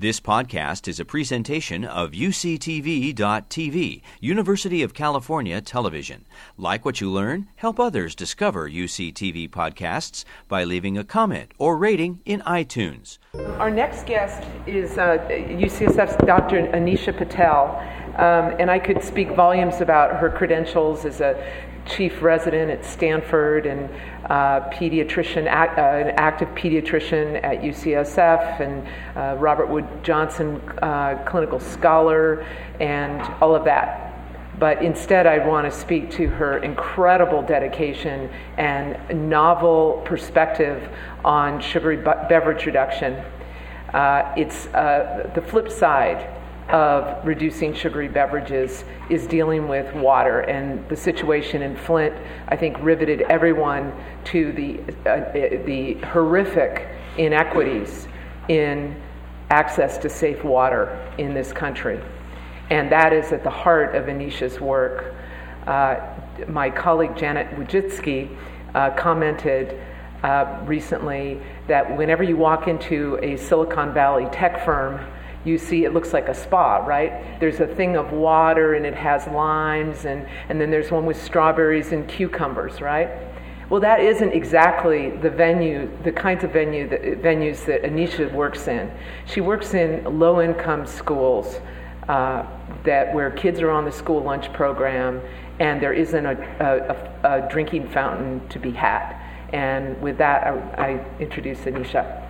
This podcast is a presentation of UCTV.tv, University of California Television. Like what you learn? Help others discover UCTV podcasts by leaving a comment or rating in iTunes. Our next guest is UCSF's Dr. Anisha Patel, and I could speak volumes about her credentials as a chief resident at Stanford and an active pediatrician at UCSF, and Robert Wood Johnson clinical scholar, and all of that. But instead, I want to speak to her incredible dedication and novel perspective on sugary beverage reduction. It's the flip side of reducing sugary beverages is dealing with water, and the situation in Flint, I think, riveted everyone to the horrific inequities in access to safe water in this country, and that is at the heart of Anisha's work. My colleague Janet Wojcicki commented recently that whenever you walk into a Silicon Valley tech firm, you see it looks like a spa, right? There's a thing of water, and it has limes, and then there's one with strawberries and cucumbers, right? Well, that isn't exactly the kinds of venues that Anisha works in. She works in low-income schools where kids are on the school lunch program, and there isn't a drinking fountain to be had. And with that, I introduce Anisha.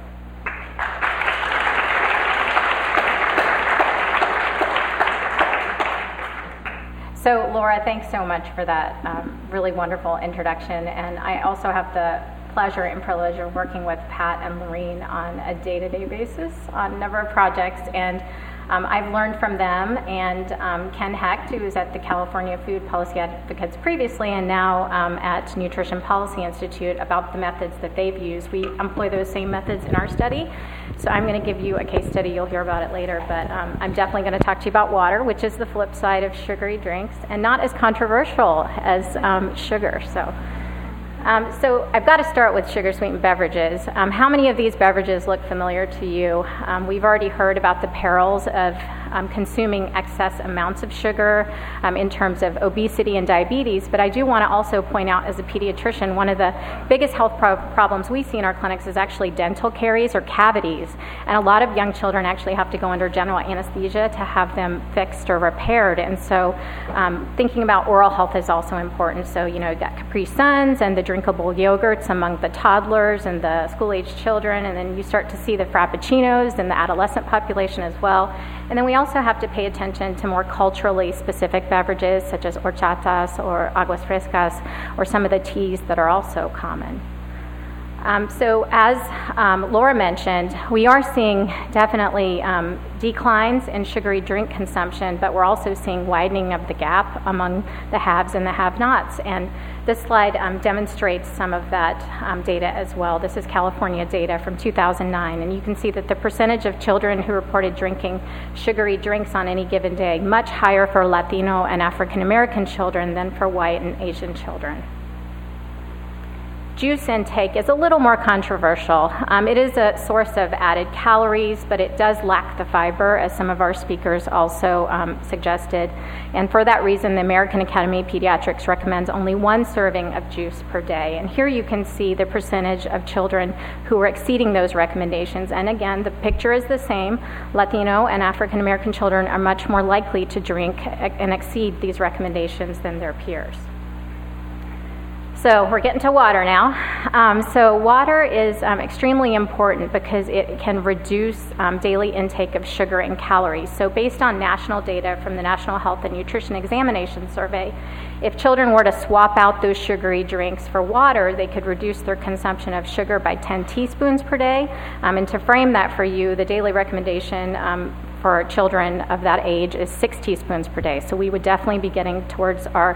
So Laura, thanks so much for that really wonderful introduction, and I also have the pleasure and privilege of working with Pat and Lorene on a day-to-day basis on a number of projects, and I've learned from them and Ken Hecht, who was at the California Food Policy Advocates previously and now at Nutrition Policy Institute, about the methods that they've used. We employ those same methods in our study. So I'm going to give you a case study. You'll hear about it later, but I'm definitely going to talk to you about water, which is the flip side of sugary drinks and not as controversial as sugar. So I've got to start with sugar-sweetened beverages. How many of these beverages look familiar to you? We've already heard about the perils of consuming excess amounts of sugar in terms of obesity and diabetes, but I do want to also point out, as a pediatrician, one of the biggest health problems we see in our clinics is actually dental caries or cavities, and a lot of young children actually have to go under general anesthesia to have them fixed or repaired, and so thinking about oral health is also important. So, you know, you've got Capri Suns and the drinkable yogurts among the toddlers and the school-aged children, and then you start to see the Frappuccinos in the adolescent population as well. And then we also have to pay attention to more culturally specific beverages such as horchatas or aguas frescas or some of the teas that are also common. So as Laura mentioned, we are seeing definitely declines in sugary drink consumption, but we're also seeing widening of the gap among the haves and the have-nots. And this slide demonstrates some of that data as well. This is California data from 2009, and you can see that the percentage of children who reported drinking sugary drinks on any given day, much higher for Latino and African American children than for white and Asian children. Juice intake is a little more controversial. It is a source of added calories, but it does lack the fiber, as some of our speakers also suggested. And for that reason, the American Academy of Pediatrics recommends only one serving of juice per day. And here you can see the percentage of children who are exceeding those recommendations. And again, the picture is the same. Latino and African American children are much more likely to drink and exceed these recommendations than their peers. So we're getting to water now. So water is extremely important because it can reduce daily intake of sugar and calories. So based on national data from the National Health and Nutrition Examination Survey, if children were to swap out those sugary drinks for water, they could reduce their consumption of sugar by 10 teaspoons per day. And to frame that for you, the daily recommendation for children of that age is 6 teaspoons per day. So we would definitely be getting towards our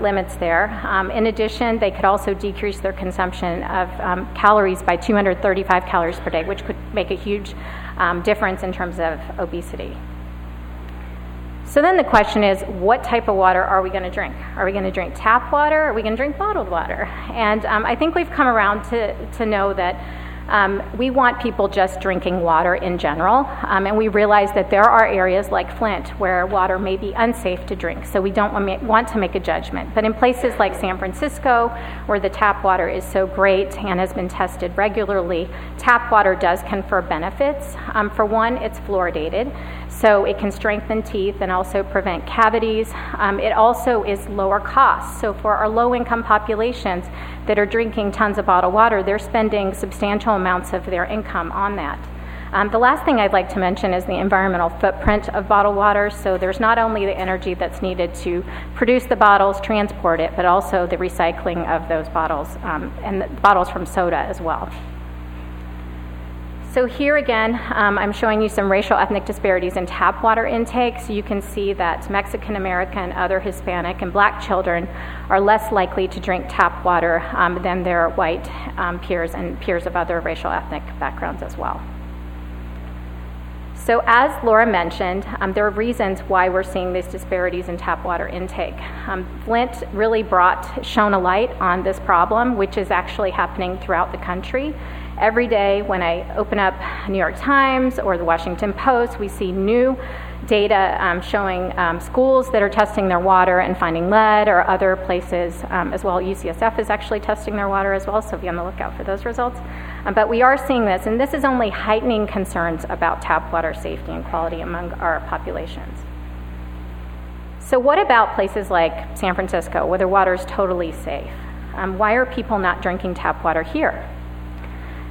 limits there. In addition, they could also decrease their consumption of calories by 235 calories per day, which could make a huge difference in terms of obesity. So then the question is, what type of water are we going to drink? Are we going to drink tap water? Are we going to drink bottled water? And I think we've come around to know that We want people just drinking water in general, and we realize that there are areas like Flint where water may be unsafe to drink, so we don't want to make a judgment. But in places like San Francisco, where the tap water is so great and has been tested regularly, tap water does confer benefits. For one, it's fluoridated, so it can strengthen teeth and also prevent cavities. It also is lower cost, so for our low-income populations that are drinking tons of bottled water, they're spending substantial amounts of their income on that. The last thing I'd like to mention is the environmental footprint of bottled water. So there's not only the energy that's needed to produce the bottles, transport it, but also the recycling of those bottles and the bottles from soda as well. So here again, I'm showing you some racial ethnic disparities in tap water intake. So you can see that Mexican American and other Hispanic and Black children are less likely to drink tap water than their white peers and peers of other racial ethnic backgrounds as well. So as Laura mentioned, there are reasons why we're seeing these disparities in tap water intake. Flint really shone a light on this problem, which is actually happening throughout the country. Every day when I open up New York Times or the Washington Post, we see new data showing schools that are testing their water and finding lead, or other places as well. UCSF is actually testing their water as well, so be on the lookout for those results. But we are seeing this, and this is only heightening concerns about tap water safety and quality among our populations. So what about places like San Francisco, where the water is totally safe? Why are people not drinking tap water here?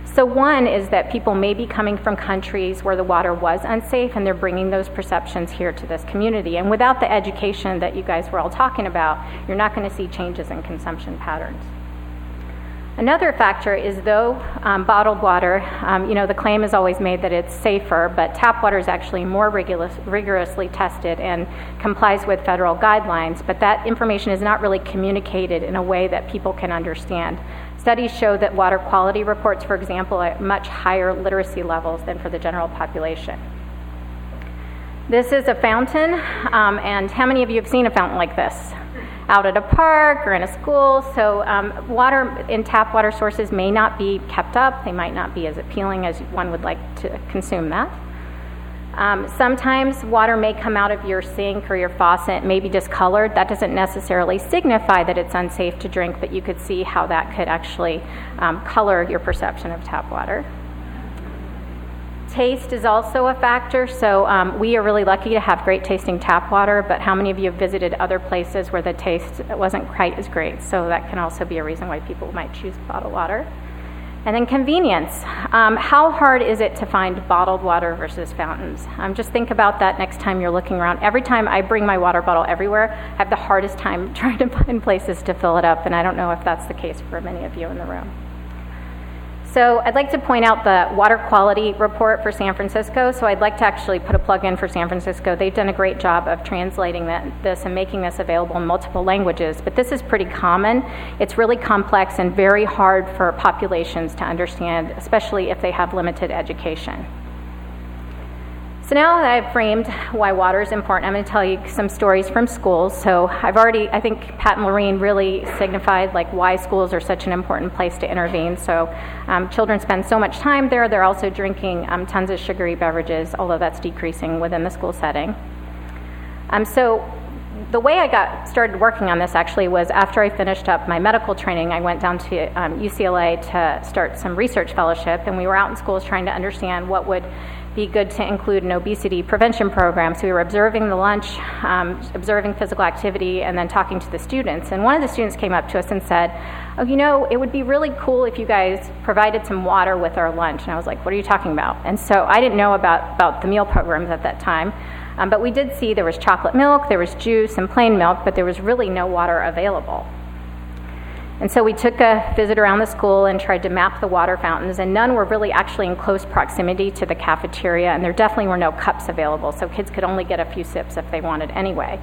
So one is that people may be coming from countries where the water was unsafe, and they're bringing those perceptions here to this community. And without the education that you guys were all talking about, you're not going to see changes in consumption patterns. Another factor is, though bottled water, the claim is always made that it's safer, but tap water is actually more rigorously tested and complies with federal guidelines, but that information is not really communicated in a way that people can understand. Studies show that water quality reports, for example, are at much higher literacy levels than for the general population. This is a fountain, and how many of you have seen a fountain like this? Out at a park or in a school. So water in tap water sources may not be kept up. They might not be as appealing as one would like to consume that. Sometimes water may come out of your sink or your faucet, may be discolored. That doesn't necessarily signify that it's unsafe to drink, but you could see how that could actually color your perception of tap water. Taste is also a factor, so we are really lucky to have great tasting tap water, but how many of you have visited other places where the taste wasn't quite as great? So that can also be a reason why people might choose bottled water. And then convenience. How hard is it to find bottled water versus fountains? Just think about that next time you're looking around. Every time I bring my water bottle everywhere, I have the hardest time trying to find places to fill it up, and I don't know if that's the case for many of you in the room. So I'd like to point out the water quality report for San Francisco. So I'd like to actually put a plug in for San Francisco. They've done a great job of translating this and making this available in multiple languages. But this is pretty common. It's really complex and very hard for populations to understand, especially if they have limited education. So now that I've framed why water is important, I'm going to tell you some stories from schools. So I think Pat and Lorene really signified why schools are such an important place to intervene. So children spend so much time there. They're also drinking tons of sugary beverages, although that's decreasing within the school setting. So the way I got started working on this actually was after I finished up my medical training, I went down to UCLA to start some research fellowship, and we were out in schools trying to understand what would be good to include an obesity prevention program. So we were observing the lunch, observing physical activity, and then talking to the students. And one of the students came up to us and said, "Oh, it would be really cool if you guys provided some water with our lunch." And I was like, "What are you talking about?" And so I didn't know about the meal programs at that time. But we did see there was chocolate milk, there was juice and plain milk, but there was really no water available. And so we took a visit around the school and tried to map the water fountains, and none were really actually in close proximity to the cafeteria, and there definitely were no cups available, so kids could only get a few sips if they wanted anyway.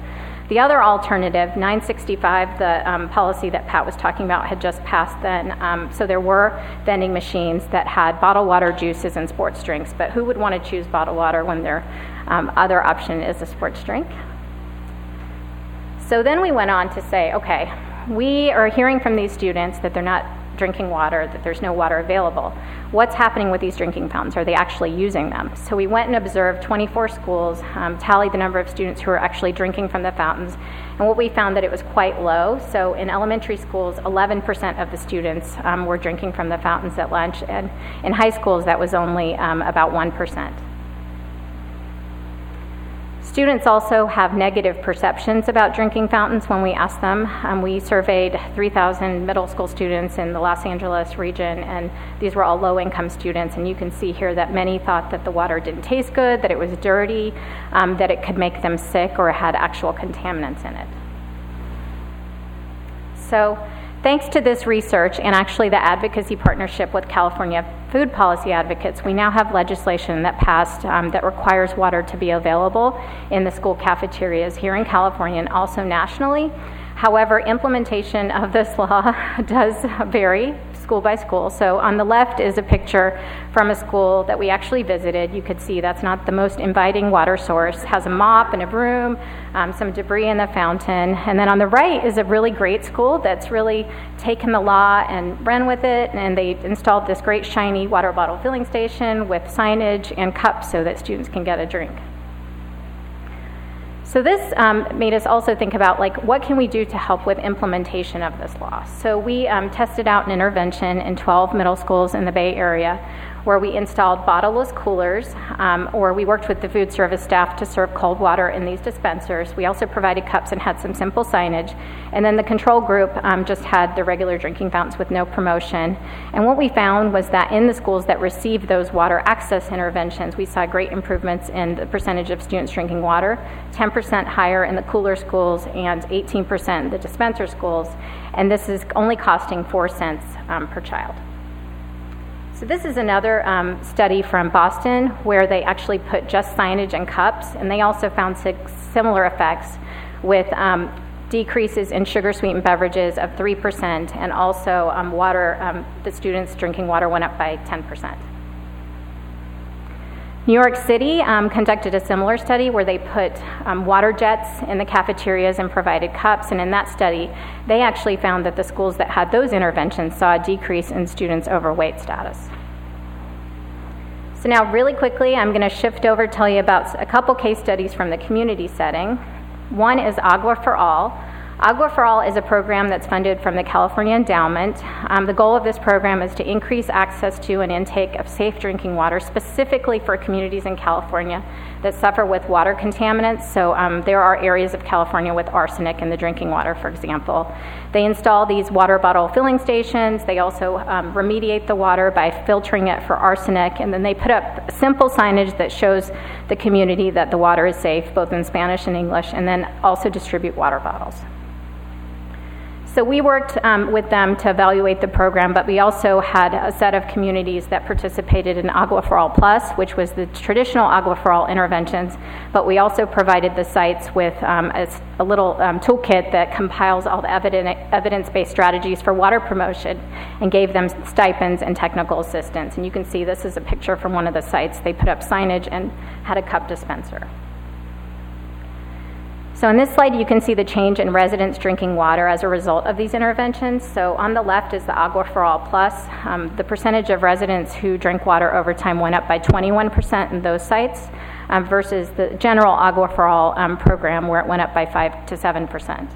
The other alternative, 965, the policy that Pat was talking about, had just passed then, so there were vending machines that had bottled water, juices, and sports drinks, but who would want to choose bottled water when their other option is a sports drink? So then we went on to say, okay, we are hearing from these students that they're not drinking water, that there's no water available. What's happening with these drinking fountains? Are they actually using them? So we went and observed 24 schools, tallied the number of students who are actually drinking from the fountains, and what we found that it was quite low. So in elementary schools, 11% of the students were drinking from the fountains at lunch, and in high schools that was only about 1%. Students also have negative perceptions about drinking fountains when we ask them. We surveyed 3,000 middle school students in the Los Angeles region, and these were all low-income students, and you can see here that many thought that the water didn't taste good, that it was dirty, that it could make them sick or had actual contaminants in it. So thanks to this research and actually the advocacy partnership with California Food Policy Advocates, we now have legislation that passed that requires water to be available in the school cafeterias here in California and also nationally. However, implementation of this law does vary school by school. So on the left is a picture from a school that we actually visited. You could see that's not the most inviting water source. It has a mop and a broom, some debris in the fountain. And then on the right is a really great school that's really taken the law and ran with it, and they installed this great shiny water bottle filling station with signage and cups so that students can get a drink. So this made us also think about, like, what can we do to help with implementation of this law? So we tested out an intervention in 12 middle schools in the Bay Area where we installed bottleless coolers, or we worked with the food service staff to serve cold water in these dispensers. We also provided cups and had some simple signage. And then the control group just had the regular drinking fountains with no promotion. And what we found was that in the schools that received those water access interventions, we saw great improvements in the percentage of students drinking water, 10% higher in the cooler schools and 18% in the dispenser schools. And this is only costing 4 cents per child. So this is another study from Boston where they actually put just signage and cups, and they also found similar effects with decreases in sugar-sweetened beverages of 3%, and also water. The students drinking water went up by 10%. New York City conducted a similar study where they put water jets in the cafeterias and provided cups, and in that study, they actually found that the schools that had those interventions saw a decrease in students' overweight status. So now, really quickly, I'm going to shift over and tell you about a couple case studies from the community setting. One is Agua for All. Agua for All is a program that's funded from the California Endowment. The goal of this program is to increase access to and intake of safe drinking water, specifically for communities in California that suffer with water contaminants. So there are areas of California with arsenic in the drinking water, for example. They install these water bottle filling stations. They also remediate the water by filtering it for arsenic. And then they put up simple signage that shows the community that the water is safe, both in Spanish and English, and then also distribute water bottles. So we worked with them to evaluate the program, but we also had a set of communities that participated in Agua for All Plus, which was the traditional Agua for All interventions, but we also provided the sites with a little toolkit that compiles all the evidence-based strategies for water promotion and gave them stipends and technical assistance. And you can see this is a picture from one of the sites. They put up signage and had a cup dispenser. So in this slide, you can see the change in residents drinking water as a result of these interventions. So on the left is the Agua for All Plus. The percentage of residents who drink water over time went up by 21% in those sites versus the general Agua for All program, where it went up by 5 to 7%.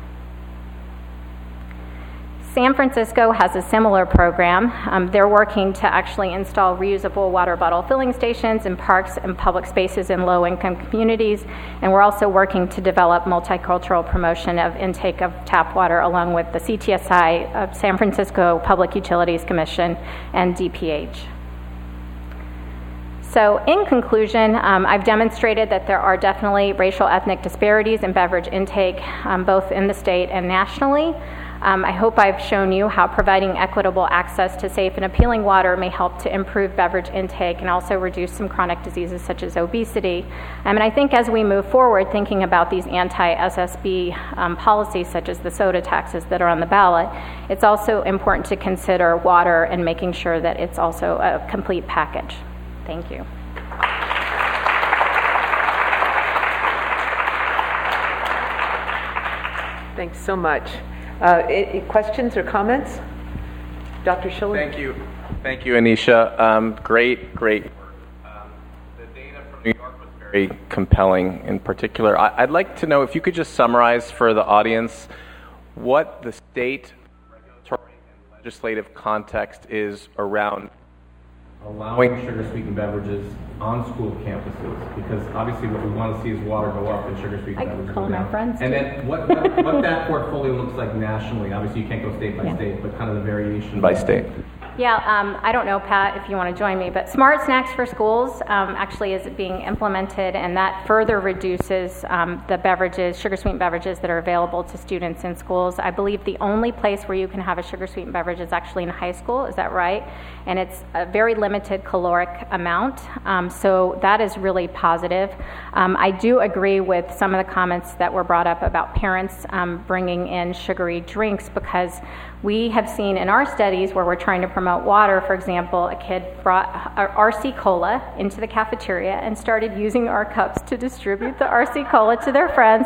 San Francisco has a similar program. They're working to actually install reusable water bottle filling stations in parks and public spaces in low-income communities. And we're also working to develop multicultural promotion of intake of tap water along with the CTSI, San Francisco Public Utilities Commission, and DPH. So in conclusion, I've demonstrated that there are definitely racial ethnic disparities in beverage intake, both in the state and nationally. I hope I've shown you how providing equitable access to safe and appealing water may help to improve beverage intake and also reduce some chronic diseases such as obesity. And I think as we move forward, thinking about these anti-SSB policies such as the soda taxes that are on the ballot, it's also important to consider water and making sure that it's also a complete package. Thank you. Thanks so much. Questions or comments? Dr. Schiller. Thank you, Anisha. Great work. The data from New York was very compelling. In particular, I'd like to know if you could just summarize for the audience what the state regulatory and legislative context is around allowing sugar-sweetened beverages on school campuses, because obviously what we want to see is water go up and sugar-sweetened beverages go down. I can call my friends. And then what that portfolio looks like nationally. Obviously you can't go state by state, but kind of the variation by state. Yeah, I don't know, Pat, if you want to join me, but Smart Snacks for Schools actually is being implemented, and that further reduces the beverages, sugar-sweetened beverages that are available to students in schools. I believe the only place where you can have a sugar-sweetened beverage is actually in high school, is that right? And it's a very limited caloric amount, so that is really positive. I do agree with some of the comments that were brought up about parents bringing in sugary drinks, because we have seen in our studies where we're trying to promote water, for example, a kid brought RC Cola into the cafeteria and started using our cups to distribute the RC Cola to their friends.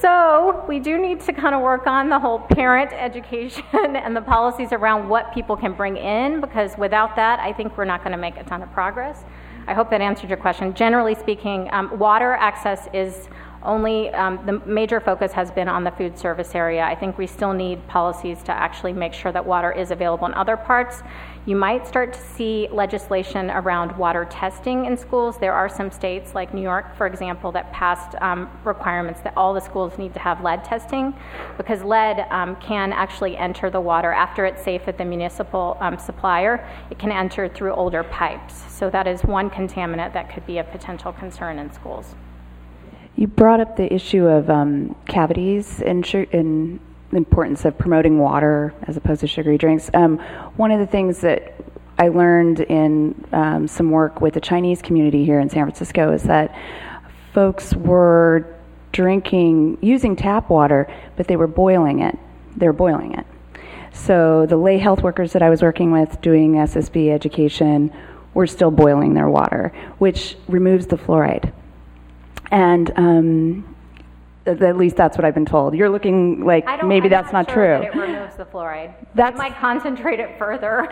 So we do need to kind of work on the whole parent education and the policies around what people can bring in, because without that, I think we're not going to make a ton of progress. I hope that answered your question. Generally speaking, water access is only the major focus has been on the food service area. I think we still need policies to actually make sure that water is available in other parts. You might start to see legislation around water testing in schools. There are some states, like New York, for example, that passed requirements that all the schools need to have lead testing, because lead can actually enter the water after it's safe at the municipal supplier. It can enter through older pipes. So that is one contaminant that could be a potential concern in schools. You brought up the issue of cavities and the importance of promoting water as opposed to sugary drinks. One of the things that I learned in some work with the Chinese community here in San Francisco is that folks were using tap water, but they were boiling it. So the lay health workers that I was working with doing SSB education were still boiling their water, which removes the fluoride. And at least that's what I've been told. You're looking like maybe that's not true. I'm not sure that it removes the fluoride. That might concentrate it further.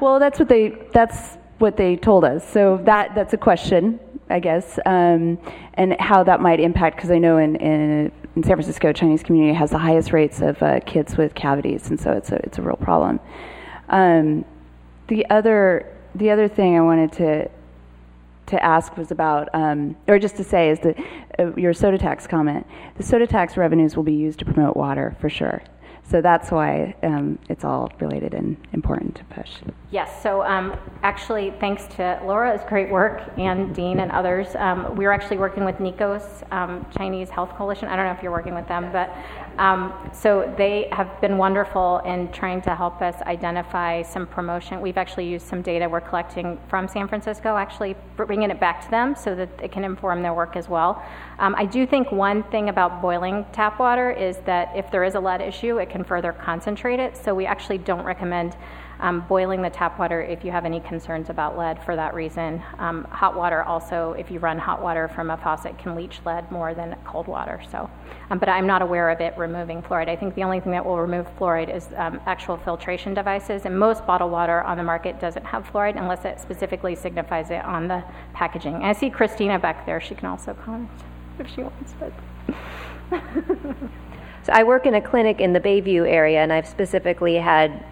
Well, that's what they told us. So that's a question, I guess, and how that might impact, because I know in San Francisco, Chinese community has the highest rates of kids with cavities, and so it's a real problem. The other thing I wanted to ask was about, or just to say, is that your soda tax comment. The soda tax revenues will be used to promote water for sure. So that's why it's all related and important to push. Yes, so actually, thanks to Laura's great work and Dean and others, we're actually working with NICOS, Chinese Health Coalition. I don't know if you're working with them, but so they have been wonderful in trying to help us identify some promotion. We've actually used some data we're collecting from San Francisco, actually bringing it back to them so that it can inform their work as well. I do think one thing about boiling tap water is that if there is a lead issue, it can further concentrate it. So we actually don't recommend boiling the tap water if you have any concerns about lead for that reason. Hot water also, if you run hot water from a faucet, can leach lead more than cold water. So, but I'm not aware of it removing fluoride. I think the only thing that will remove fluoride is actual filtration devices, and most bottled water on the market doesn't have fluoride unless it specifically signifies it on the packaging. And I see Christina back there. She can also comment if she wants, but... So I work in a clinic in the Bayview area, and I've specifically had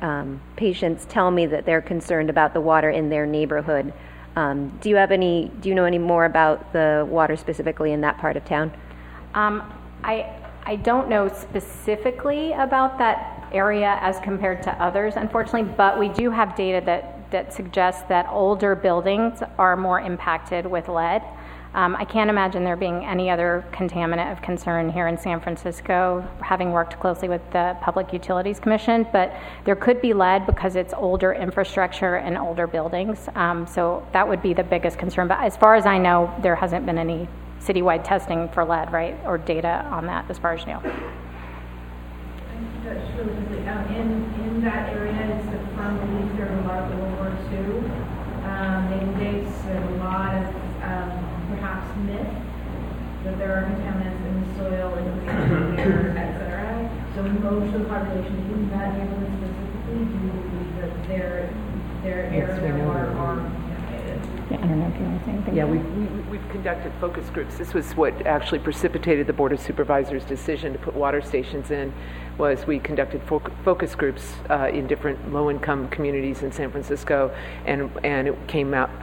patients tell me that they're concerned about the water in their neighborhood. Do you know any more about the water specifically in that part of town? I don't know specifically about that area as compared to others, unfortunately, but we do have data that suggests that older buildings are more impacted with lead. I can't imagine there being any other contaminant of concern here in San Francisco, having worked closely with the Public Utilities Commission, but there could be lead because it's older infrastructure and older buildings. So that would be the biggest concern. But as far as I know, there hasn't been any citywide testing for lead, right, or data on that as far as you know. That's true. In that area, it's a firm belief there was a lot of World War II. They said a lot of perhaps myth that there are contaminants in the soil and the air, etc. So most of the population in that neighborhood specifically their area or I don't know if you want to say anything. Yeah, we've conducted focus groups. This was what actually precipitated the Board of Supervisors' decision to put water stations in, was we conducted focus groups in different low-income communities in San Francisco, and it came out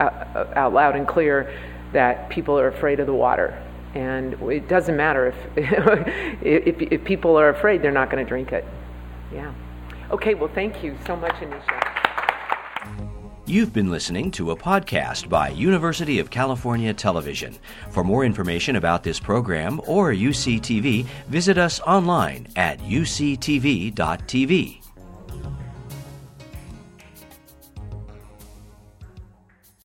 loud and clear that people are afraid of the water. And it doesn't matter if people are afraid, they're not going to drink it. Yeah. Okay, well, thank you so much, Anisha. You've been listening to a podcast by University of California Television. For more information about this program or UCTV, visit us online at uctv.tv.